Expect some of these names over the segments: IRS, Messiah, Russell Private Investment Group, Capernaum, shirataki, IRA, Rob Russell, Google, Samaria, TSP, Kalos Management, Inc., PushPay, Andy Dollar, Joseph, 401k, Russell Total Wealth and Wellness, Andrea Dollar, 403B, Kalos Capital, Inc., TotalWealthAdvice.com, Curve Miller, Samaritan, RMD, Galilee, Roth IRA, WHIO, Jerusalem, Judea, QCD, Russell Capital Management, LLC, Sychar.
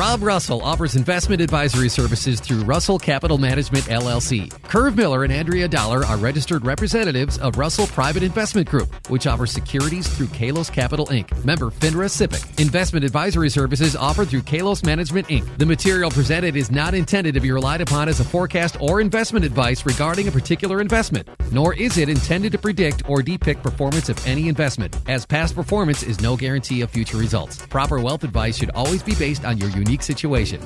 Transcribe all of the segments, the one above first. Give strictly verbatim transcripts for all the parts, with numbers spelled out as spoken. Rob Russell offers investment advisory services through Russell Capital Management, L L C. Curve Miller and Andrea Dollar are registered representatives of Russell Private Investment Group, which offers securities through Kalos Capital, Incorporated. Member FINRA/S I P C. Investment advisory services offered through Kalos Management, Incorporated. The material presented is not intended to be relied upon as a forecast or investment advice regarding a particular investment, nor is it intended to predict or depict performance of any investment, as past performance is no guarantee of future results. Proper wealth advice should always be based on your unique situation.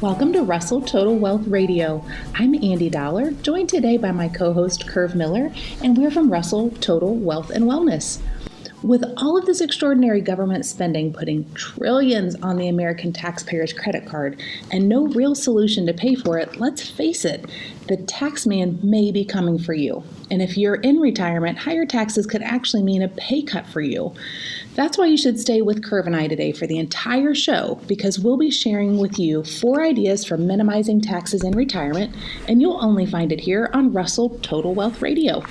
Welcome to Russell Total Wealth Radio. I'm Andy Dollar, joined today by my co-host Curve Miller, and we're from Russell Total Wealth and Wellness. With all of this extraordinary government spending putting trillions on the American taxpayer's credit card and no real solution to pay for it, let's face it, the tax man may be coming for you. And if you're in retirement, higher taxes could actually mean a pay cut for you. That's why you should stay with Curve and I today for the entire show, because we'll be sharing with you four ideas for minimizing taxes in retirement, and you'll only find it here on Russell Total Wealth Radio.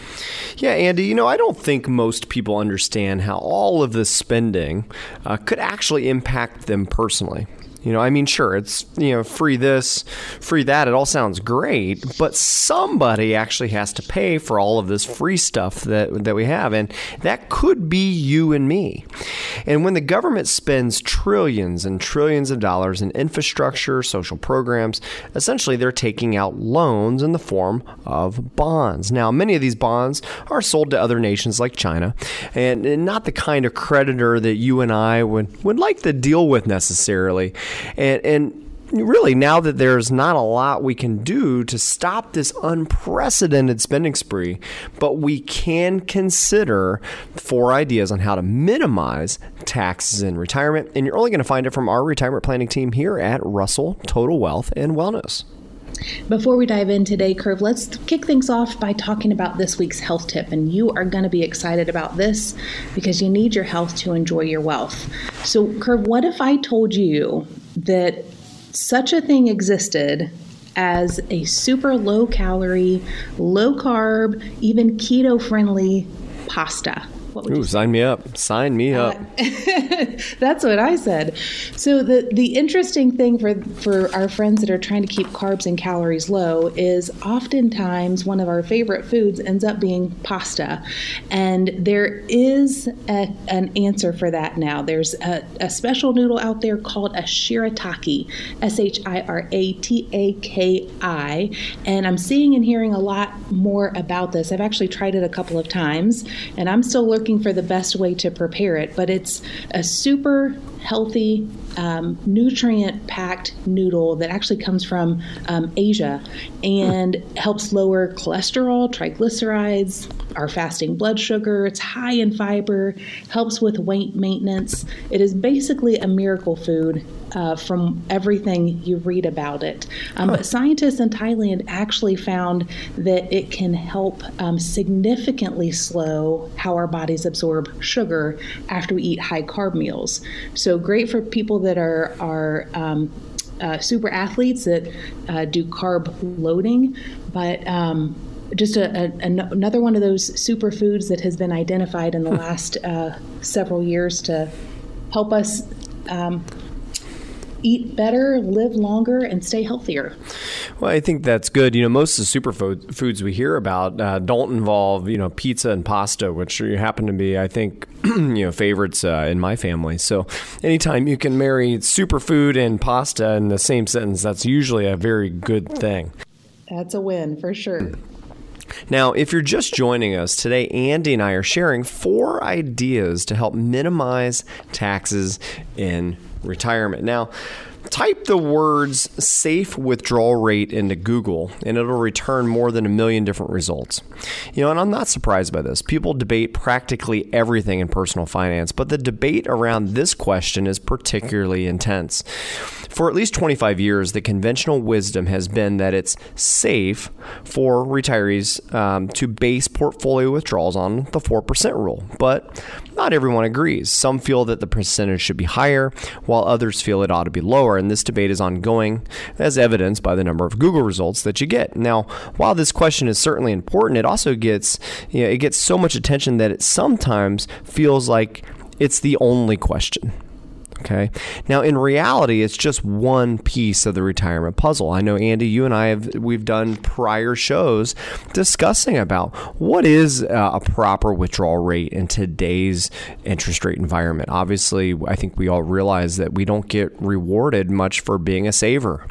Yeah, Andy, you know, I don't think most people understand how all of this spending uh, could actually impact them personally. You know, I mean, sure, it's, you know, free this, free that. It all sounds great, but somebody actually has to pay for all of this free stuff that that we have. And that could be you and me. And when the government spends trillions and trillions of dollars in infrastructure, social programs, essentially they're taking out loans in the form of bonds. Now, many of these bonds are sold to other nations like China, and, and not the kind of creditor that you and I would, would like to deal with necessarily. And, and really, now that there's not a lot we can do to stop this unprecedented spending spree, but we can consider four ideas on how to minimize taxes in retirement. And you're only going to find it from our retirement planning team here at Russell Total Wealth and Wellness. Before we dive in today, Curve, let's kick things off by talking about this week's health tip. And you are going to be excited about this because you need your health to enjoy your wealth. So, Curve, what if I told you that such a thing existed as a super low-calorie, low-carb, even keto-friendly pasta? Ooh, sign me up. Sign me uh, up. That's what I said. So the, the interesting thing for, for our friends that are trying to keep carbs and calories low is oftentimes one of our favorite foods ends up being pasta. And there is a, an answer for that now. There's a, a special noodle out there called a shirataki, S H I R A T A K I. And I'm seeing and hearing a lot more about this. I've actually tried it a couple of times, and I'm still looking for the best way to prepare it, but it's a super healthy, um, nutrient-packed noodle that actually comes from um, Asia and hmm. helps lower cholesterol, triglycerides, our fasting blood sugar. It's high in fiber, helps with weight maintenance. It is basically a miracle food uh, from everything you read about it. Um, huh. But scientists in Thailand actually found that it can help um, significantly slow how our bodies absorb sugar after we eat high-carb meals. So great for people that are, are um, uh, super athletes that uh, do carb loading, but um, just a, a, an- another one of those superfoods that has been identified in the last uh, several years to help us um, eat better, live longer, and stay healthier. Well, I think that's good. You know, most of the superfoods foods we hear about uh, don't involve, you know, pizza and pasta, which happen to be, I think, you know, favorites uh, in my family. So anytime you can marry superfood and pasta in the same sentence, that's usually a very good thing. That's a win for sure. Now, if you're just joining us today, Andy and I are sharing four ideas to help minimize taxes in retirement. Now, type the words safe withdrawal rate into Google, and it'll return more than a million different results. You know, and I'm not surprised by this. People debate practically everything in personal finance, but the debate around this question is particularly intense. For at least twenty-five years, the conventional wisdom has been that it's safe for retirees um, to base portfolio withdrawals on the four percent rule, but not everyone agrees. Some feel that the percentage should be higher, while others feel it ought to be lower. And this debate is ongoing, as evidenced by the number of Google results that you get. Now, while this question is certainly important, it also gets, you know, it gets so much attention that it sometimes feels like it's the only question. Okay. Now, in reality, it's just one piece of the retirement puzzle. I know, Andy, you and I have, we've done prior shows discussing about what is uh, a proper withdrawal rate in today's interest rate environment. Obviously, I think we all realize that we don't get rewarded much for being a saver.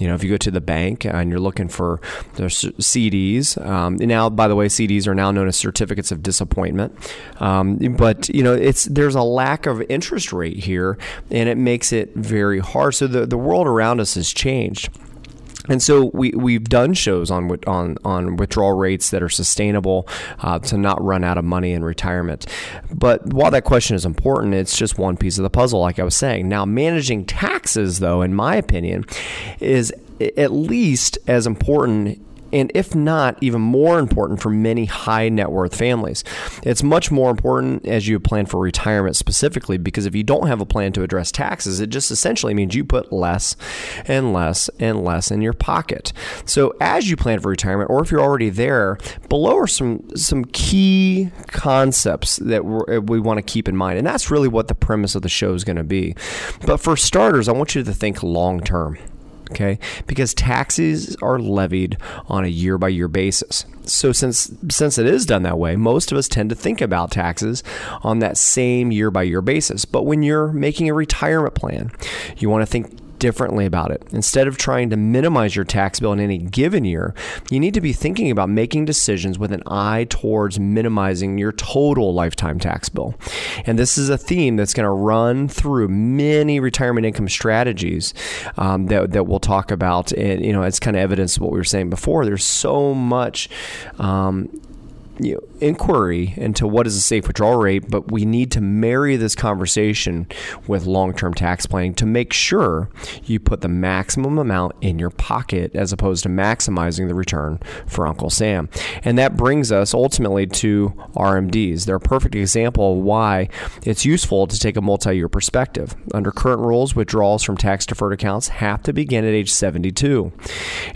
You know, if you go to the bank and you're looking for their C Ds, um, now, by the way, C Ds are now known as certificates of disappointment. Um, but, you know, it's there's a lack of interest rate here. And it makes it very hard. So the, the world around us has changed. And so we, we've done shows on on on withdrawal rates that are sustainable uh, to not run out of money in retirement. But while that question is important, it's just one piece of the puzzle, like I was saying. Now, managing taxes, though, in my opinion, is at least as important, and if not, even more important for many high net worth families. It's much more important as you plan for retirement specifically, because if you don't have a plan to address taxes, it just essentially means you put less and less and less in your pocket. So as you plan for retirement, or if you're already there, below are some, some key concepts that we're, we want to keep in mind. And that's really what the premise of the show is going to be. But for starters, I want you to think long term. Okay, because taxes are levied on a year-by-year basis. So since since it is done that way, most of us tend to think about taxes on that same year-by-year basis. But when you're making a retirement plan, you want to think differently about it. Instead of trying to minimize your tax bill in any given year, you need to be thinking about making decisions with an eye towards minimizing your total lifetime tax bill. And this is a theme that's going to run through many retirement income strategies um, that, that we'll talk about. And, you know, it's kind of evidence of what we were saying before. There's so much um, you know, inquiry into what is a safe withdrawal rate, but we need to marry this conversation with long-term tax planning to make sure you put the maximum amount in your pocket as opposed to maximizing the return for Uncle Sam. And that brings us ultimately to R M Ds. They're a perfect example of why it's useful to take a multi-year perspective. Under current rules, withdrawals from tax-deferred accounts have to begin at age seventy-two.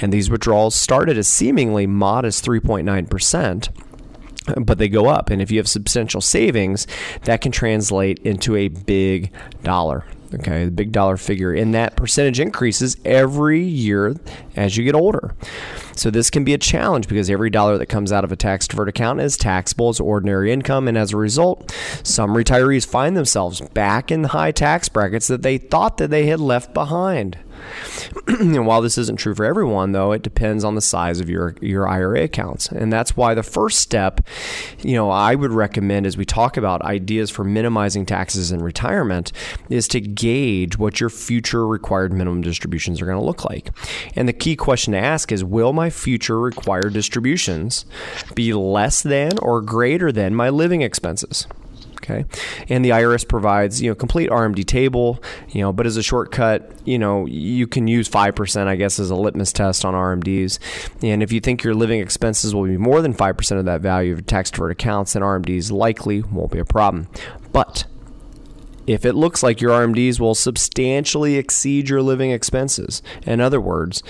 And these withdrawals start at a seemingly modest three point nine percent. But they go up. And if you have substantial savings, that can translate into a big dollar. Okay, the big dollar figure. And that percentage increases every year as you get older. So this can be a challenge because every dollar that comes out of a tax-deferred account is taxable as ordinary income. And as a result, some retirees find themselves back in high tax brackets that they thought that they had left behind. And while this isn't true for everyone, though, it depends on the size of your, your I R A accounts. And that's why the first step, you know, I would recommend as we talk about ideas for minimizing taxes in retirement is to gauge what your future required minimum distributions are going to look like. And the key question to ask is, will my future required distributions be less than or greater than my living expenses? Okay. And the I R S provides, you know, complete R M D table, you know, but as a shortcut, you know, you can use five percent, I guess, as a litmus test on R M Ds. And if you think your living expenses will be more than five percent of that value of tax-deferred accounts, then R M Ds likely won't be a problem. But if it looks like your R M Ds will substantially exceed your living expenses, in other words,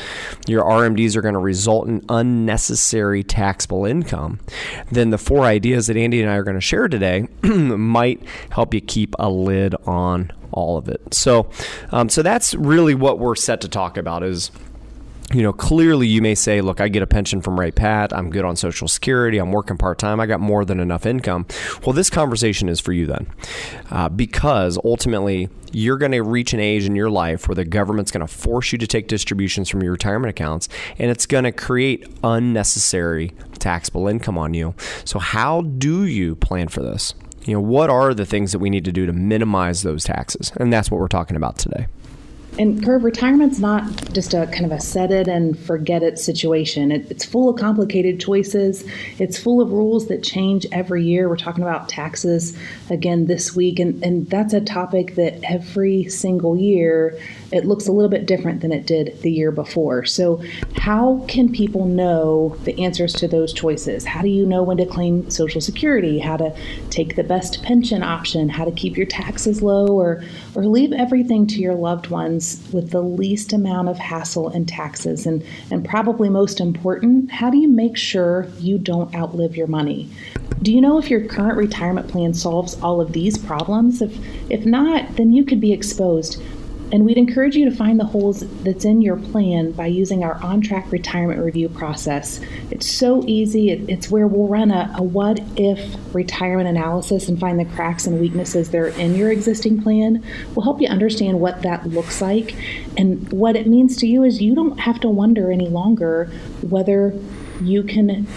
your R M Ds are going to result in unnecessary taxable income, then the four ideas that Andy and I are going to share today might help you keep a lid on all of it. So, um, so that's really what we're set to talk about is, you know, clearly you may say, look, I get a pension from Ray Pat. I'm good on Social Security. I'm working part-time. I got more than enough income. Well, this conversation is for you then, uh, because ultimately you're going to reach an age in your life where the government's going to force you to take distributions from your retirement accounts, and it's going to create unnecessary taxable income on you. So how do you plan for this? You know, what are the things that we need to do to minimize those taxes? And that's what we're talking about today. And Curve, retirement's not just a kind of a set it and forget it situation. It, it's full of complicated choices. It's full of rules that change every year. We're talking about taxes again this week. And, and that's a topic that every single year, it looks a little bit different than it did the year before. So how can people know the answers to those choices? How do you know when to claim Social Security, how to take the best pension option, how to keep your taxes low, or, or leave everything to your loved ones with the least amount of hassle and taxes? And, and probably most important, how do you make sure you don't outlive your money? Do you know if your current retirement plan solves all of these problems? If if not, then you could be exposed. And we'd encourage you to find the holes that's in your plan by using our on-track retirement review process. It's so easy. It's where we'll run a, a what-if retirement analysis and find the cracks and weaknesses that are in your existing plan. We'll help you understand what that looks like. And what it means to you is you don't have to wonder any longer whether you can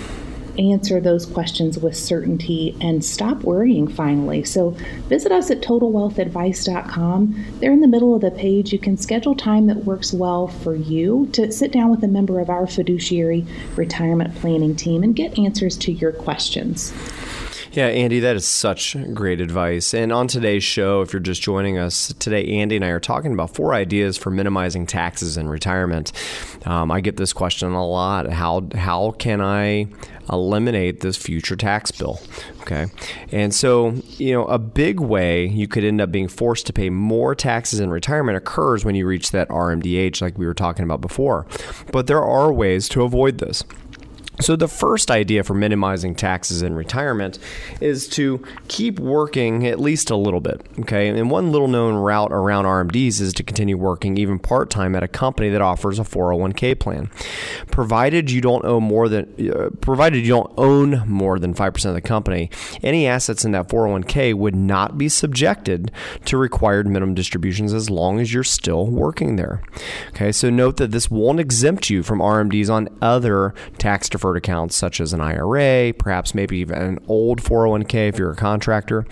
answer those questions with certainty and stop worrying finally. So visit us at Total Wealth Advice dot com. There in the middle of the page, you can schedule time that works well for you to sit down with a member of our fiduciary retirement planning team and get answers to your questions. Yeah, Andy, that is such great advice. And on today's show, if you're just joining us today, Andy and I are talking about four ideas for minimizing taxes in retirement. Um, I get this question a lot. How how can I eliminate this future tax bill? Okay. And so, you know, a big way you could end up being forced to pay more taxes in retirement occurs when you reach that R M D age like we were talking about before. But there are ways to avoid this. So the first idea for minimizing taxes in retirement is to keep working at least a little bit, okay? And one little known route around R M Ds is to continue working even part-time at a company that offers a four oh one k plan. Provided you don't owe more than uh, provided you don't own more than five percent of the company, any assets in that four oh one k would not be subjected to required minimum distributions as long as you're still working there. Okay? So note that this won't exempt you from R M Ds on other tax deferred accounts such as an I R A, perhaps maybe even an old four oh one k if you're a contractor,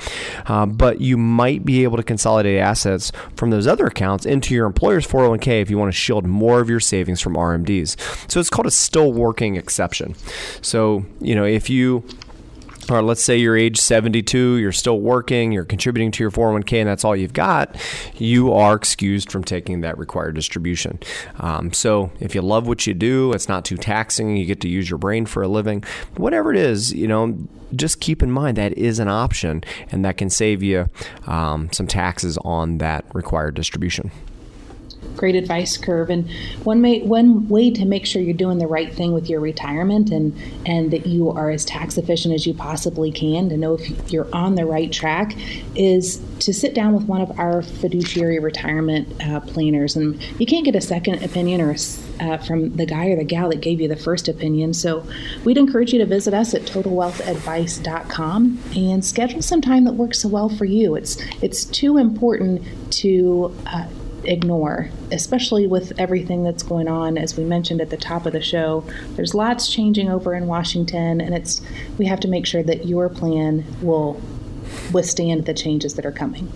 uh, but you might be able to consolidate assets from those other accounts into your employer's four oh one k if you want to shield more of your savings from R M Ds. So it's called a still working exception. So, you know, if you Or let's say you're age seventy-two, you're still working, you're contributing to your four oh one k, and that's all you've got, you are excused from taking that required distribution. Um, so if you love what you do, it's not too taxing, you get to use your brain for a living, whatever it is, you know, just keep in mind that is an option, and that can save you um, some taxes on that required distribution. Great advice, Curve. And one, may, one way to make sure you're doing the right thing with your retirement and, and that you are as tax efficient as you possibly can to know if you're on the right track is to sit down with one of our fiduciary retirement uh, planners. And you can't get a second opinion or uh, from the guy or the gal that gave you the first opinion. So we'd encourage you to visit us at Total Wealth Advice dot com and schedule some time that works well for you. It's, it's too important to uh, ignore, especially with everything that's going on. As we mentioned at the top of the show, there's lots changing over in Washington, and it's we have to make sure that your plan will withstand the changes that are coming.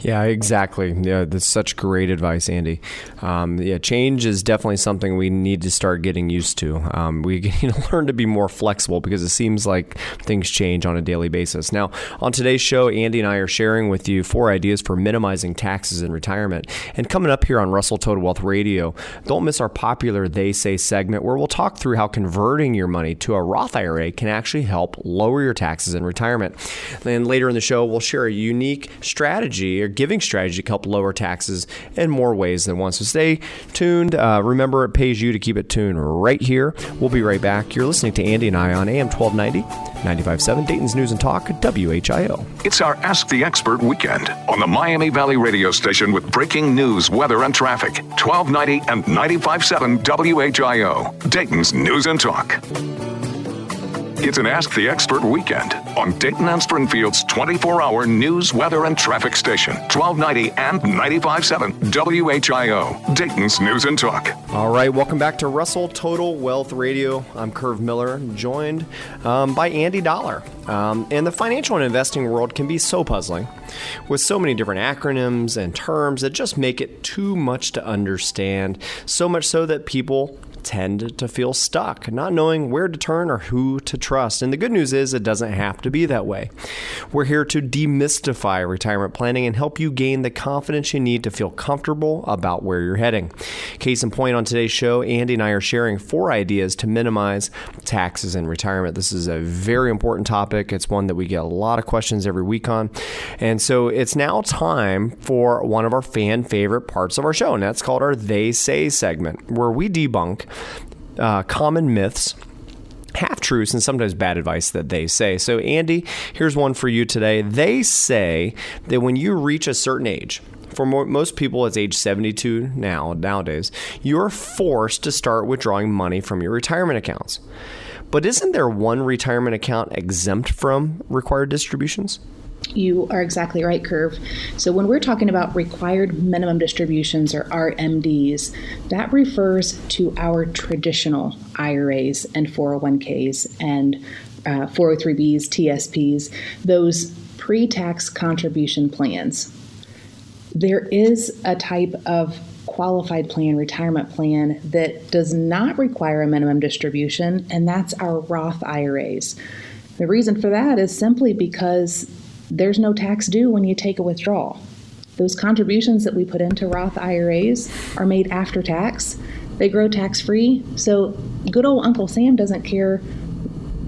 Yeah, exactly. Yeah, that's such great advice, Andy. Um, yeah, change is definitely something we need to start getting used to. Um, we need to learn to be more flexible because it seems like things change on a daily basis. Now, on today's show, Andy and I are sharing with you four ideas for minimizing taxes in retirement. And coming up here on Russell Total Wealth Radio, don't miss our popular They Say segment where we'll talk through how converting your money to a Roth I R A can actually help lower your taxes in retirement. Then later in the show, we'll share a unique strategy or giving strategy to help lower taxes in more ways than one. So stay tuned. Uh, remember, it pays you to keep it tuned right here. We'll be right back. You're listening to Andy and I on A M twelve ninety, ninety-five point seven, Dayton's News and Talk, W H I O. It's our Ask the Expert weekend on the Miami Valley radio station with breaking news, weather, and traffic. twelve ninety and ninety-five point seven W H I O, Dayton's News and Talk. It's an Ask the Expert weekend on Dayton and Springfield's twenty-four hour news, weather, and traffic station, twelve ninety and ninety-five point seven W H I O, Dayton's News and Talk. All right, welcome back to Russell Total Wealth Radio. I'm Curve Miller, joined um, by Andy Dollar. Um, and the financial and investing world can be so puzzling with so many different acronyms and terms that just make it too much to understand, so much so that people tend to feel stuck, not knowing where to turn or who to trust. And the good news is it doesn't have to be that way. We're here to demystify retirement planning and help you gain the confidence you need to feel comfortable about where you're heading. Case in point, on today's show, Andy and I are sharing four ideas to minimize taxes in retirement. This is a very important topic. It's one that we get a lot of questions every week on. And so it's now time for one of our fan favorite parts of our show, and that's called our They Say segment, where we debunk Uh, common myths half-truths and sometimes bad advice that they say. So Andy, here's one for you today. They say that when you reach a certain age, for more, most people, it's age seventy-two now, nowadays, you're forced to start withdrawing money from your retirement accounts. But isn't there one retirement account exempt from required distributions? You are exactly right, Curve. So when we're talking about required minimum distributions, or R M Ds, that refers to our traditional I R As and four oh one k's and uh, four oh three b's, T S P's, those pre-tax contribution plans. There is a type of qualified plan, retirement plan, that does not require a minimum distribution, and that's our Roth I R As. The reason for that is simply because there's no tax due when you take a withdrawal. Those contributions that we put into Roth I R As are made after tax. They grow tax-free. So good old Uncle Sam doesn't care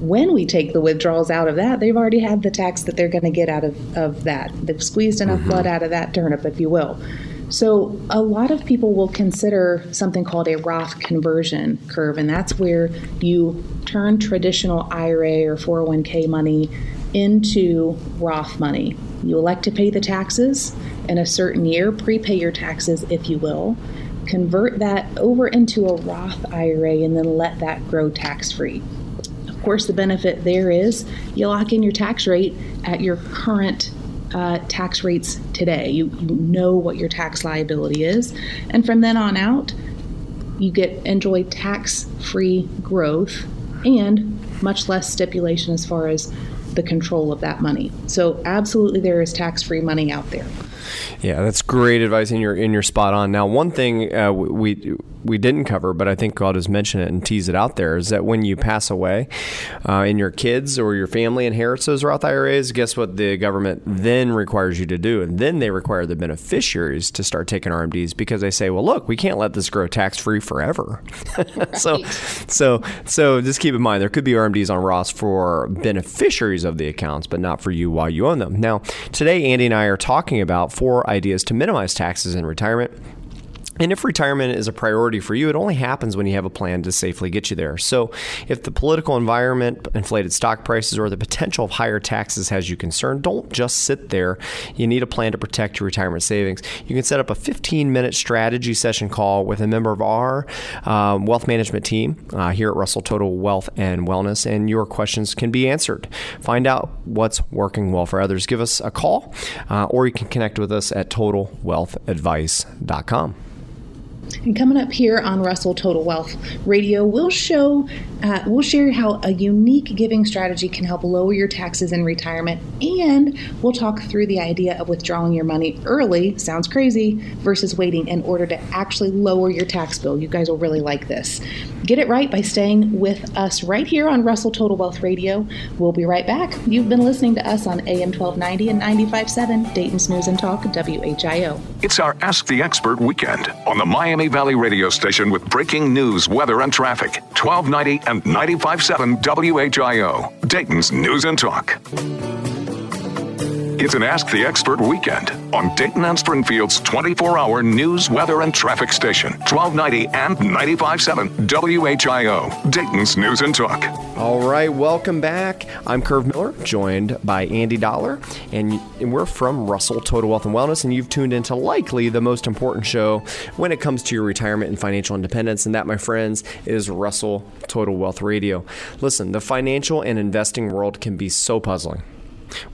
when we take the withdrawals out of that. They've already had the tax that they're going to get out of, of that. They've squeezed enough mm-hmm. blood out of that turnip, if you will. So a lot of people will consider something called a Roth conversion, Curve, and that's where you turn traditional I R A or four oh one k money into Roth money. You elect to pay the taxes in a certain year, prepay your taxes, if you will, convert that over into a Roth I R A, and then let that grow tax-free. Of course, the benefit there is you lock in your tax rate at your current uh, tax rates today. You, you know what your tax liability is, and from then on out, you get enjoy tax-free growth and much less stipulation as far as the control of that money. So absolutely, there is tax-free money out there. Yeah, that's great advice, and you're in your spot on. Now, one thing uh, we we didn't cover, but I think I'll just mention it and tease it out there, is that when you pass away uh, and your kids or your family inherits those Roth I R As, guess what the government then requires you to do? And then they require the beneficiaries to start taking R M Ds, because they say, well, look, we can't let this grow tax-free forever. Right. So, so, so just keep in mind, there could be R M Ds on Roths for beneficiaries of the accounts, but not for you while you own them. Now, today, Andy and I are talking about four ideas to minimize taxes in retirement. And if retirement is a priority for you, it only happens when you have a plan to safely get you there. So if the political environment, inflated stock prices, or the potential of higher taxes has you concerned, don't just sit there. You need a plan to protect your retirement savings. You can set up a fifteen-minute strategy session call with a member of our um, wealth management team uh, here at Russell Total Wealth and Wellness, and your questions can be answered. Find out what's working well for others. Give us a call, uh, or you can connect with us at total wealth advice dot com. And coming up here on Russell Total Wealth Radio, we'll show, uh, we'll share how a unique giving strategy can help lower your taxes in retirement, and we'll talk through the idea of withdrawing your money early, sounds crazy, versus waiting in order to actually lower your tax bill. You guys will really like this. Get it right by staying with us right here on Russell Total Wealth Radio. We'll be right back. You've been listening to us on A M twelve ninety and ninety-five point seven, Dayton's News and Talk, W H I O. It's our Ask the Expert weekend on the Miami Valley radio station with breaking news, weather, and traffic. twelve ninety and ninety-five point seven W H I O, Dayton's News and Talk. It's an Ask the Expert weekend on Dayton and Springfield's twenty-four hour news, weather, and traffic station. twelve ninety and ninety-five point seven W H I O, Dayton's News and Talk. All right, welcome back. I'm Curve Miller, joined by Andy Dollar, and we're from Russell Total Wealth and Wellness, and you've tuned into likely the most important show when it comes to your retirement and financial independence, and that, my friends, is Russell Total Wealth Radio. Listen, the financial and investing world can be so puzzling,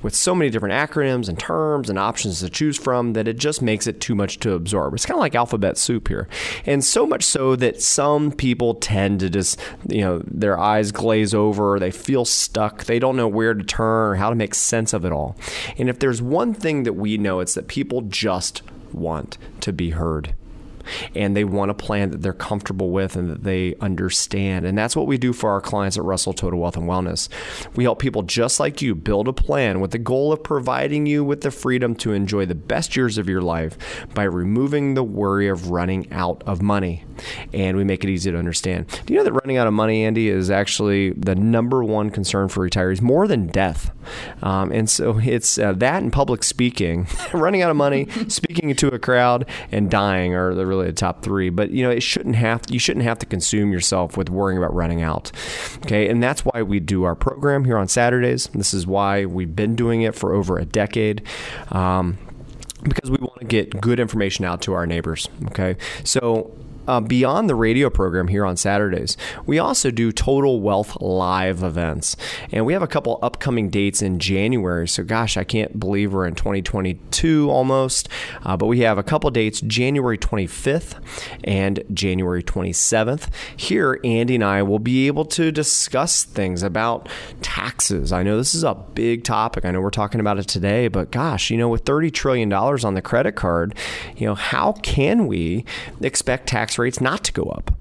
with so many different acronyms and terms and options to choose from, that it just makes it too much to absorb. It's kind of like alphabet soup here. And so much so that some people tend to just, you know, their eyes glaze over, they feel stuck, they don't know where to turn or how to make sense of it all. And if there's one thing that we know, it's that people just want to be heard. And they want a plan that they're comfortable with and that they understand. And that's what we do for our clients at Russell Total Wealth and Wellness. We help people just like you build a plan with the goal of providing you with the freedom to enjoy the best years of your life by removing the worry of running out of money. And we make it easy to understand. Do you know that running out of money, Andy, is actually the number one concern for retirees, more than death? Um, and so it's uh, that and public speaking, running out of money, speaking to a crowd, and dying are the, really the top three. But you know, it shouldn't have you shouldn't have to consume yourself with worrying about running out. Okay, and that's why we do our program here on Saturdays. This is why we've been doing it for over a decade. Um, because we want to get good information out to our neighbors. Okay, so Uh, beyond the radio program here on Saturdays, we also do Total Wealth Live events. And we have a couple upcoming dates in January. So gosh, I can't believe we're in twenty twenty-two almost. Uh, but we have a couple dates, January twenty-fifth and January twenty-seventh. Here, Andy and I will be able to discuss things about taxes. I know this is a big topic. I know we're talking about it today, but gosh, you know, with thirty trillion dollars on the credit card, you know, how can we expect tax rates not to go up?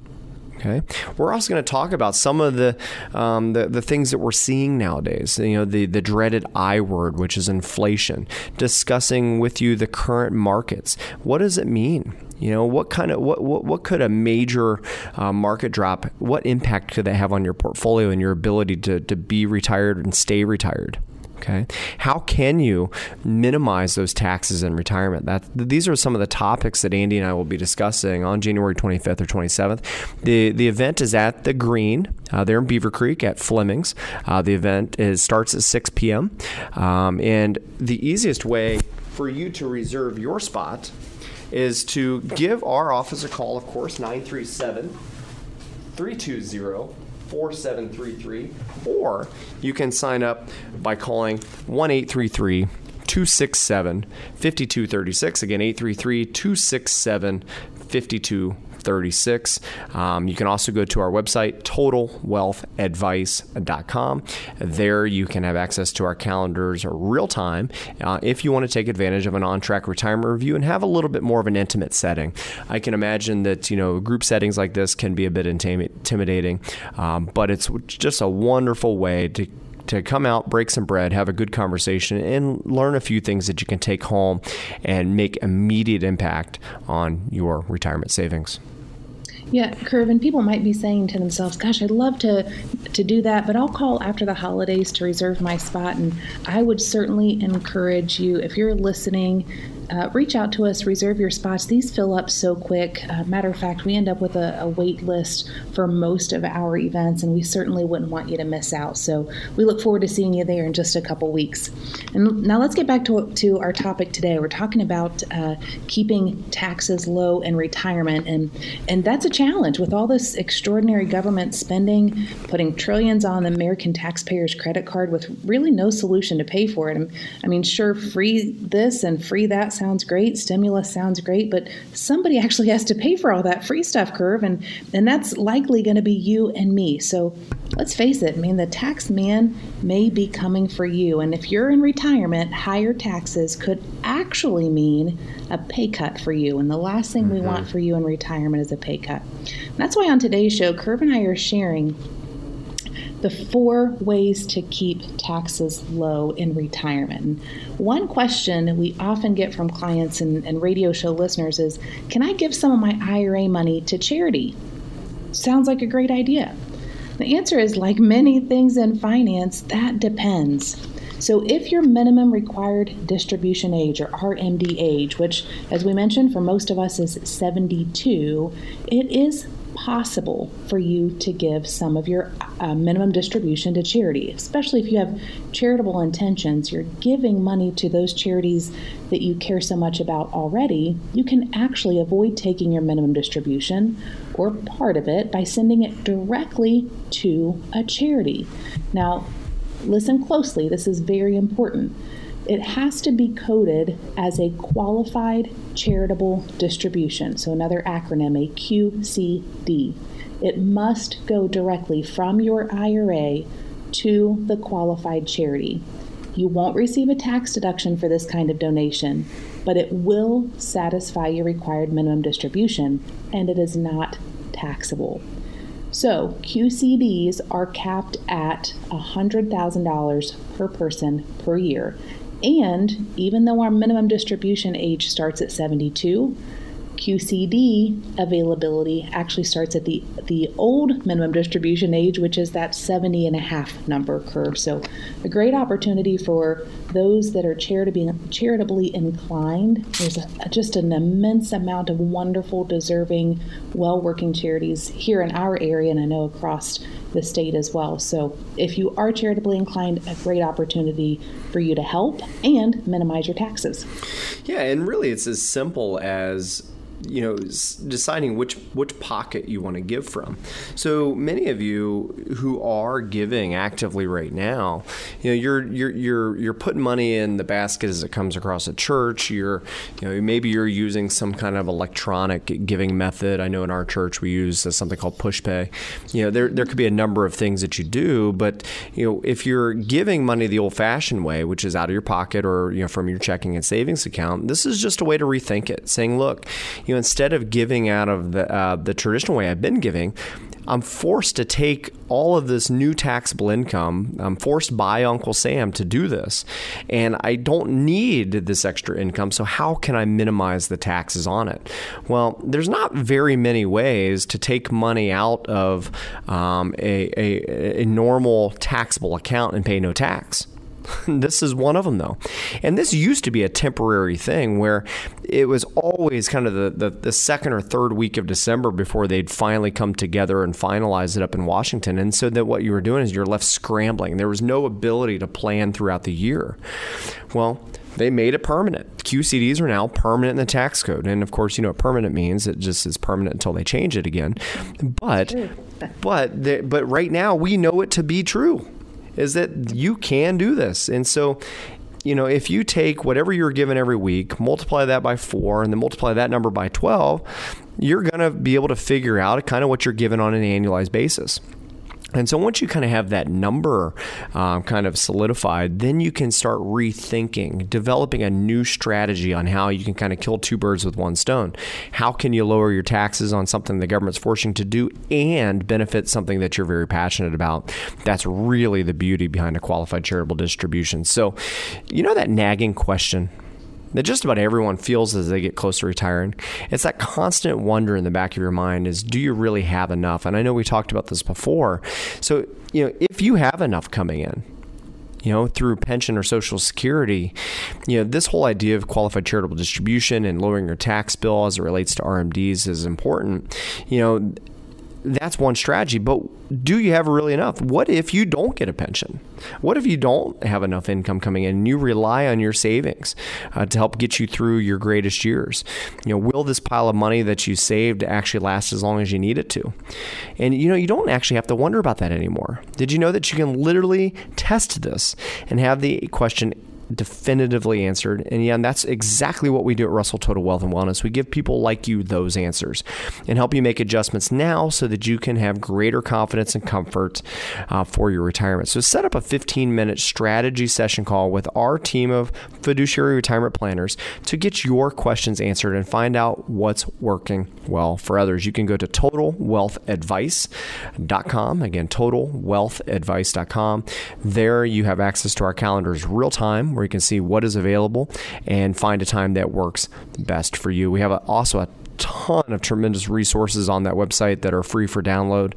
Okay, we're also going to talk about some of the, um, the the things that we're seeing nowadays. You know, the the dreaded I word, which is inflation. Discussing with you the current markets. What does it mean? You know, what kind of what what, what could a major uh, market drop? What impact could that have on your portfolio and your ability to to be retired and stay retired? Okay, how can you minimize those taxes in retirement? That these are some of the topics that Andy and I will be discussing on January twenty-fifth or twenty-seventh. The the event is at the Green. Uh, they're in Beaver Creek at Fleming's. Uh, the event is starts at six p.m. Um, and the easiest way for you to reserve your spot is to give our office a call, of course, nine three seven, three two zero, four seven three three, or you can sign up by calling one eight three three, two six seven, five two three six. Again, eight three three, two six seven, five two three six. Um, you can also go to our website, Total Wealth Advice dot com. There you can have access to our calendars real time uh, if you want to take advantage of an on-track retirement review and have a little bit more of an intimate setting. I can imagine that, you know, group settings like this can be a bit intimidating, um, but it's just a wonderful way to to come out, break some bread, have a good conversation, and learn a few things that you can take home and make immediate impact on your retirement savings. Yeah, Curve, and people might be saying to themselves, gosh, I'd love to to do that, but I'll call after the holidays to reserve my spot. And I would certainly encourage you, if you're listening, Uh, reach out to us, reserve your spots. These fill up so quick. Uh, matter of fact, we end up with a, a wait list for most of our events, and we certainly wouldn't want you to miss out. So we look forward to seeing you there in just a couple weeks. And now let's get back to, to our topic today. We're talking about uh, keeping taxes low in retirement, and, and that's a challenge with all this extraordinary government spending, putting trillions on the American taxpayers' credit card with really no solution to pay for it. I mean, sure, free this and free that sounds great. Stimulus sounds great, but somebody actually has to pay for all that free stuff, Curve, and, and that's likely going to be you and me. So let's face it, I mean, the tax man may be coming for you. And if you're in retirement, higher taxes could actually mean a pay cut for you. And the last thing mm-hmm. we want for you in retirement is a pay cut. And that's why on today's show, Curve and I are sharing the four ways to keep taxes low in retirement. One question we often get from clients and, and radio show listeners is, can I give some of my I R A money to charity? Sounds like a great idea. The answer is, like many things in finance, that depends. So if your minimum required distribution age, or R M D age, which as we mentioned for most of us is seventy-two, it is possible for you to give some of your uh, minimum distribution to charity, especially if you have charitable intentions. You're giving money to those charities that you care so much about already. You can actually avoid taking your minimum distribution or part of it by sending it directly to a charity. Now, listen closely. This is very important. It has to be coded as a qualified charitable distribution, so another acronym, a Q C D. It must go directly from your I R A to the qualified charity. You won't receive a tax deduction for this kind of donation, but it will satisfy your required minimum distribution, and it is not taxable. So Q C Ds are capped at one hundred thousand dollars per person per year. And even though our minimum distribution age starts at seventy-two, Q C D availability actually starts at the, the old minimum distribution age, which is that seventy and a half number curve. So a great opportunity for those that are charitably inclined. There's a, just an immense amount of wonderful, deserving, well-working charities here in our area, and I know across the state as well. So if you are charitably inclined, a great opportunity for you to help and minimize your taxes. Yeah, and really it's as simple as, you know, deciding which which pocket you want to give from. So many of you who are giving actively right now, you know, you're you're you're you're putting money in the basket as it comes across a church. You're, you know, maybe you're using some kind of electronic giving method. I know in our church we use something called PushPay. You know, there there could be a number of things that you do, but you know, if you're giving money the old-fashioned way, which is out of your pocket or, you know, from your checking and savings account, this is just a way to rethink it. Saying, look, you know, instead of giving out of the uh, the traditional way I've been giving, I'm forced to take all of this new taxable income. I'm forced by Uncle Sam to do this, and I don't need this extra income. So how can I minimize the taxes on it? Well, there's not very many ways to take money out of um, a, a, a normal taxable account and pay no tax. This is one of them, though. And this used to be a temporary thing where it was always kind of the, the, the second or third week of December before they'd finally come together and finalize it up in Washington. And so that what you were doing is you're left scrambling. There was no ability to plan throughout the year. Well, they made it permanent. Q C Ds are now permanent in the tax code. And of course, you know what permanent means. It just is permanent until they change it again. But, sure. but, they, but right now, we know it to be true. Is that you can do this. And so, you know, if you take whatever you're given every week, multiply that by four, and then multiply that number by twelve, you're going to be able to figure out kind of what you're given on an annualized basis. And so once you kind of have that number um, kind of solidified, then you can start rethinking, developing a new strategy on how you can kind of kill two birds with one stone. How can you lower your taxes on something the government's forcing you to do and benefit something that you're very passionate about? That's really the beauty behind a qualified charitable distribution. So, you know, that nagging question that just about everyone feels as they get close to retiring. It's that constant wonder in the back of your mind is, do you really have enough? And I know we talked about this before. So, you know, if you have enough coming in, you know, through pension or Social Security, you know, this whole idea of qualified charitable distribution and lowering your tax bill as it relates to R M Ds is important. You know, that's one strategy, but do you have really enough? What if you don't get a pension? What if you don't have enough income coming in and you rely on your savings uh, to help get you through your greatest years? You know, will this pile of money that you saved actually last as long as you need it to? And, you know, you don't actually have to wonder about that anymore. Did you know that you can literally test this and have the question definitively answered? And yeah, and that's exactly what we do at Russell Total Wealth and Wellness. We give people like you those answers and help you make adjustments now so that you can have greater confidence and comfort uh, for your retirement. So set up a fifteen minute strategy session call with our team of fiduciary retirement planners to get your questions answered and find out what's working well for others. You can go to Total Wealth Advice dot com. Again, Total Wealth Advice dot com. There you have access to our calendars real time, where you can see what is available and find a time that works best for you. We have a, also a ton of tremendous resources on that website that are free for download.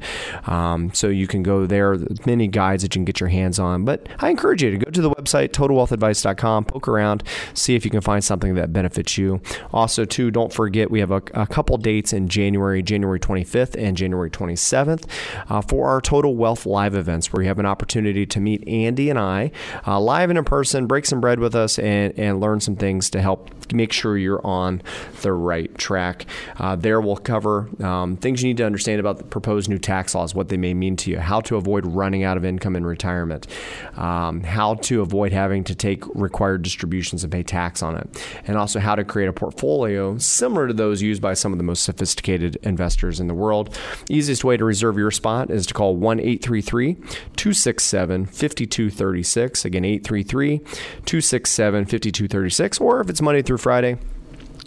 Um, so you can go there, many guides that you can get your hands on. But I encourage you to go to the website, Total Wealth Advice dot com, poke around, see if you can find something that benefits you. Also, too, don't forget, we have a, a couple dates in January, January twenty-fifth and January twenty-seventh uh, for our Total Wealth Live events, where you have an opportunity to meet Andy and I uh, live and in person, break some bread with us, and, and learn some things to help make sure you're on the right track. Uh, there we'll cover um, things you need to understand about the proposed new tax laws, what they may mean to you, how to avoid running out of income in retirement, um, how to avoid having to take required distributions and pay tax on it, and also how to create a portfolio similar to those used by some of the most sophisticated investors in the world. Easiest way to reserve your spot is to call one eight three three, two six seven, five two three six. Again, eight three three, two six seven, five two three six. Or if it's Monday through Friday,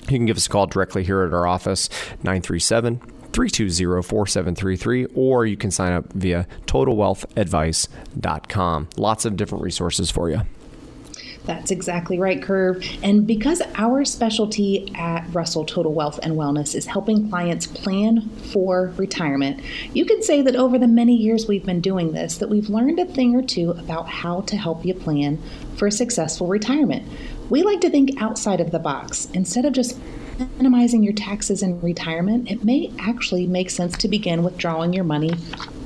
you can give us a call directly here at our office, nine three seven, three two zero, four seven three three, or you can sign up via Total Wealth Advice dot com. Lots of different resources for you. That's exactly right, Curve. And because our specialty at Russell Total Wealth and Wellness is helping clients plan for retirement, you can say that over the many years we've been doing this, that we've learned a thing or two about how to help you plan for a successful retirement. We like to think outside of the box. Instead of just minimizing your taxes in retirement, it may actually make sense to begin withdrawing your money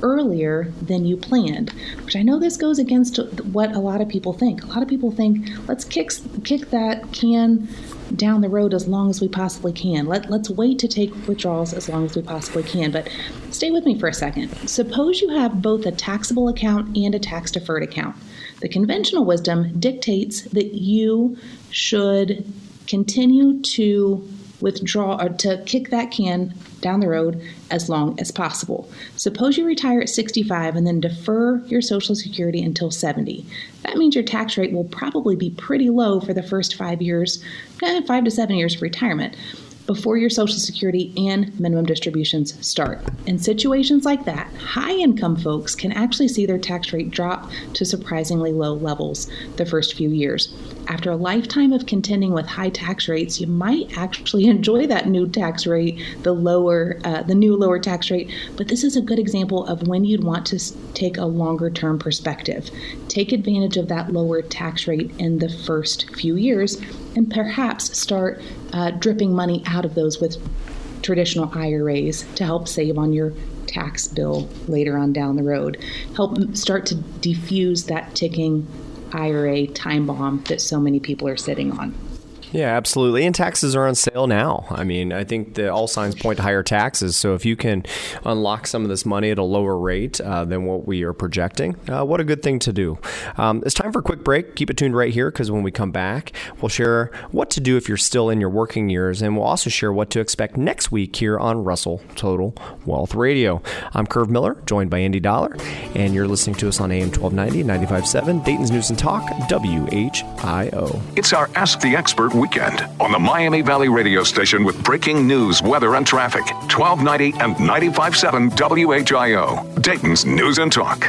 earlier than you planned, which I know this goes against what a lot of people think. A lot of people think, let's kick, kick that can down the road as long as we possibly can. Let, let's wait to take withdrawals as long as we possibly can. But stay with me for a second. Suppose you have both a taxable account and a tax-deferred account. The conventional wisdom dictates that you should continue to withdraw or to kick that can down the road as long as possible. Suppose you retire at sixty-five and then defer your Social Security until seventy. That means your tax rate will probably be pretty low for the first five years, five to seven years of retirement, before your Social Security and minimum distributions start. In situations like that, high-income folks can actually see their tax rate drop to surprisingly low levels the first few years. After a lifetime of contending with high tax rates, you might actually enjoy that new tax rate, the lower, uh, the new lower tax rate, but this is a good example of when you'd want to take a longer-term perspective. Take advantage of that lower tax rate in the first few years and perhaps start uh, dripping money out of those with traditional I R As to help save on your tax bill later on down the road. Help start to defuse that ticking I R A time bomb that so many people are sitting on. Yeah, absolutely. And taxes are on sale now. I mean, I think that all signs point to higher taxes. So if you can unlock some of this money at a lower rate uh, than what we are projecting, uh, what a good thing to do. Um, it's time for a quick break. Keep it tuned right here, because when we come back, we'll share what to do if you're still in your working years. And we'll also share what to expect next week here on Russell Total Wealth Radio. I'm Curve Miller, joined by Andy Dollar. And you're listening to us on A M twelve ninety, ninety-five point seven, Dayton's News and Talk, W H I O. It's our Ask the Expert weekend on the Miami Valley radio station with breaking news, weather, and traffic. twelve ninety and ninety-five point seven W H I O, Dayton's News and Talk.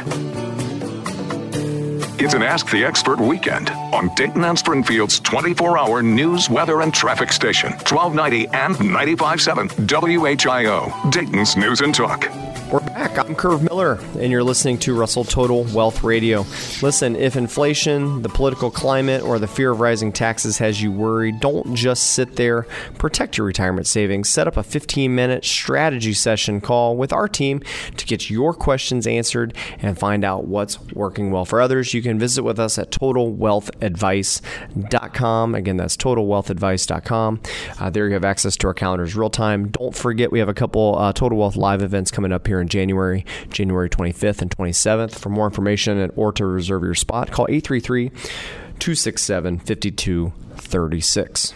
It's an Ask the Expert weekend on Dayton and Springfield's twenty-four hour news, weather, and traffic station. twelve ninety and ninety-five point seven W H I O, Dayton's News and Talk. We're back. I'm Curve Miller, and you're listening to Russell Total Wealth Radio. Listen, if inflation, the political climate, or the fear of rising taxes has you worried, don't just sit there. Protect your retirement savings. Set up a fifteen minute strategy session call with our team to get your questions answered and find out what's working well for others. You can visit with us at Total Wealth Advice dot com. Again, that's Total Wealth Advice dot com. Uh, there you have access to our calendars real time. Don't forget, we have a couple uh, Total Wealth live events coming up here in January, January twenty-fifth and twenty-seventh. For more information and or to reserve your spot, call eight three three, two six seven, five two three six.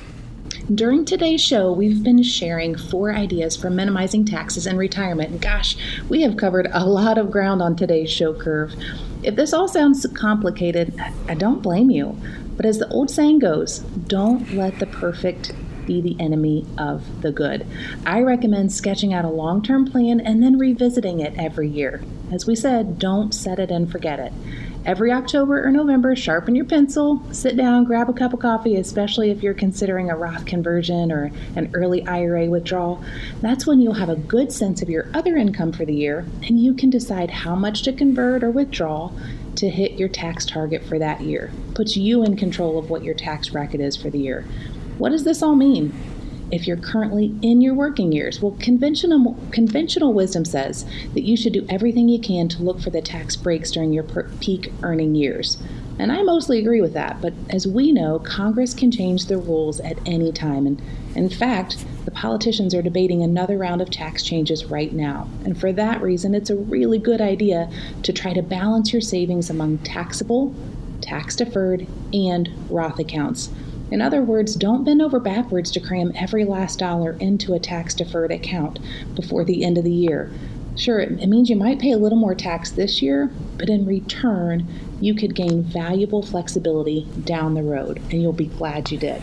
During today's show, we've been sharing four ideas for minimizing taxes in retirement. And gosh, we have covered a lot of ground on today's show, Curve. If this all sounds complicated, I don't blame you. But as the old saying goes, don't let the perfect be the enemy of the good. I recommend sketching out a long-term plan and then revisiting it every year. As we said, don't set it and forget it. Every October or November, sharpen your pencil, sit down, grab a cup of coffee, especially if you're considering a Roth conversion or an early I R A withdrawal. That's when you'll have a good sense of your other income for the year, and you can decide how much to convert or withdraw to hit your tax target for that year. Puts you in control of what your tax bracket is for the year. What does this all mean? If you're currently in your working years, well, conventional conventional wisdom says that you should do everything you can to look for the tax breaks during your peak earning years. And I mostly agree with that, but as we know, Congress can change the rules at any time. And in fact, the politicians are debating another round of tax changes right now. And for that reason, it's a really good idea to try to balance your savings among taxable, tax-deferred, and Roth accounts. In other words, don't bend over backwards to cram every last dollar into a tax-deferred account before the end of the year. Sure, it means you might pay a little more tax this year, but in return, you could gain valuable flexibility down the road, and you'll be glad you did.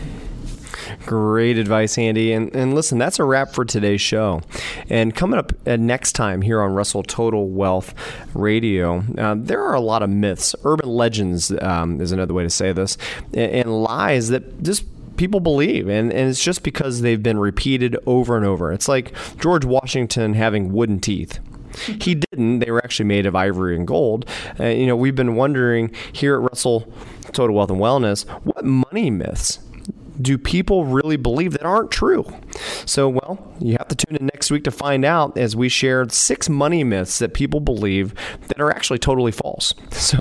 Great advice, Andy. And, and listen, that's a wrap for today's show. And coming up next time here on Russell Total Wealth Radio, uh, there are a lot of myths, urban legends um, is another way to say this, and, and lies that just people believe, and, and it's just because they've been repeated over and over. It's like George Washington having wooden teeth. He didn't. They were actually made of ivory and gold. Uh, you know, we've been wondering here at Russell Total Wealth and Wellness, what money myths do people really believe that aren't true? So, well, you have to tune in next week to find out as we share six money myths that people believe that are actually totally false. So,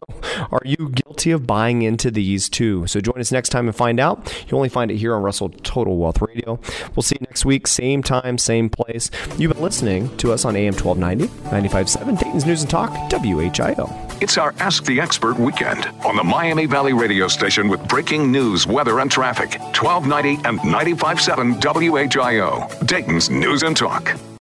are you guilty of buying into these too? So join us next time and find out. You'll only find it here on Russell Total Wealth Radio. We'll see you next week, same time, same place. You've been listening to us on A M twelve ninety, ninety-five point seven, Dayton's News and Talk, W H I O. It's our Ask the Expert weekend on the Miami Valley radio station with breaking news, weather, and traffic. twelve ninety and ninety-five point seven W H I O, Dayton's News and Talk.